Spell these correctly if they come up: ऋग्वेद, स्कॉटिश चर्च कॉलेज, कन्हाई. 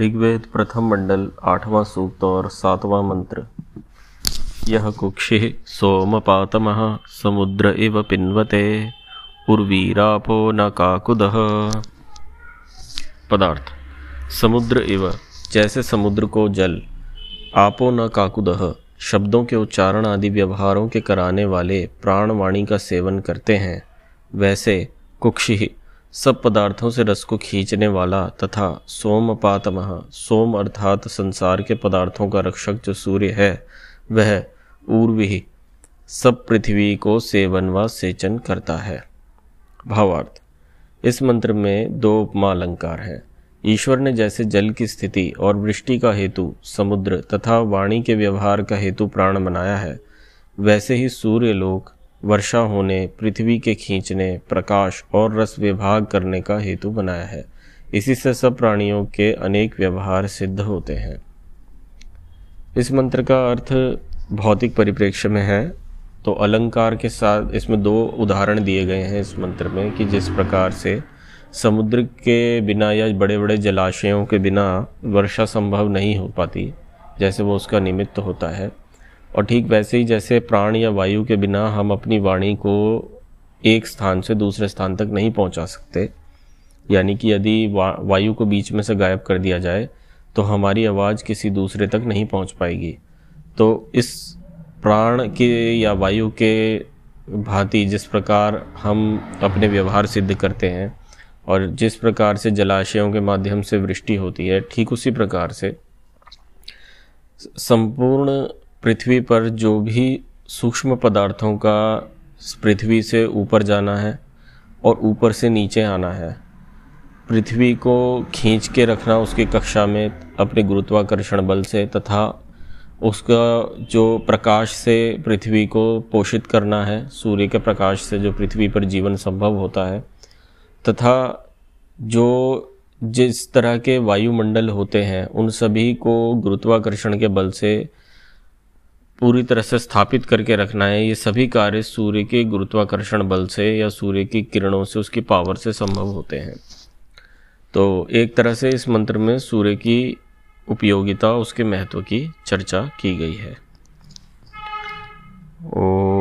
ऋग्वेद प्रथम मंडल 8वां सूक्त और 7वां मंत्र। यह कुक्षि सोमपातम समुद्र इव पिन्वते उर्वीरापो न काकुदः। पदार्थ समुद्र इव जैसे समुद्र को जल, आपो न काकुदः शब्दों के उच्चारण आदि व्यवहारों के कराने वाले प्राणवाणी का सेवन करते हैं, वैसे कुक्षि सब पदार्थों से रस को खींचने वाला तथा सोमपातमः सोम अर्थात संसार के पदार्थों का रक्षक जो सूर्य है, वह ऊर्वी सब पृथ्वी को सेवन व सेचन करता है। भावार्थ इस मंत्र में दो उपमा अलंकार हैं। ईश्वर ने जैसे जल की स्थिति और वृष्टि का हेतु समुद्र तथा वाणी के व्यवहार का हेतु प्राण बनाया है, वैसे ही सूर्यलोक वर्षा होने, पृथ्वी के खींचने, प्रकाश और रस विभाग करने का हेतु बनाया है। इसी से सब प्राणियों के अनेक व्यवहार सिद्ध होते हैं। इस मंत्र का अर्थ भौतिक परिप्रेक्ष्य में है, तो अलंकार के साथ इसमें दो उदाहरण दिए गए हैं इस मंत्र में, कि जिस प्रकार से समुद्र के बिना या बड़े बड़े जलाशयों के बिना वर्षा संभव नहीं हो पाती, जैसे वो उसका निमित्त होता है, और ठीक वैसे ही जैसे प्राण या वायु के बिना हम अपनी वाणी को एक स्थान से दूसरे स्थान तक नहीं पहुंचा सकते। यानी कि यदि वायु को बीच में से गायब कर दिया जाए तो हमारी आवाज़ किसी दूसरे तक नहीं पहुंच पाएगी। तो इस प्राण के या वायु के भांति जिस प्रकार हम अपने व्यवहार सिद्ध करते हैं और जिस प्रकार से जलाशयों के माध्यम से वृष्टि होती है, ठीक उसी प्रकार से संपूर्ण पृथ्वी पर जो भी सूक्ष्म पदार्थों का पृथ्वी से ऊपर जाना है और ऊपर से नीचे आना है, पृथ्वी को खींच के रखना उसकी कक्षा में अपने गुरुत्वाकर्षण बल से तथा उसका जो प्रकाश से पृथ्वी को पोषित करना है, सूर्य के प्रकाश से जो पृथ्वी पर जीवन संभव होता है, तथा जो जिस तरह के वायुमंडल होते हैं उन सभी को गुरुत्वाकर्षण के बल से पूरी तरह से स्थापित करके रखना है। ये सभी कार्य सूर्य के गुरुत्वाकर्षण बल से या सूर्य की किरणों से, उसकी पावर से संभव होते हैं। तो एक तरह से इस मंत्र में सूर्य की उपयोगिता, उसके महत्व की चर्चा की गई है।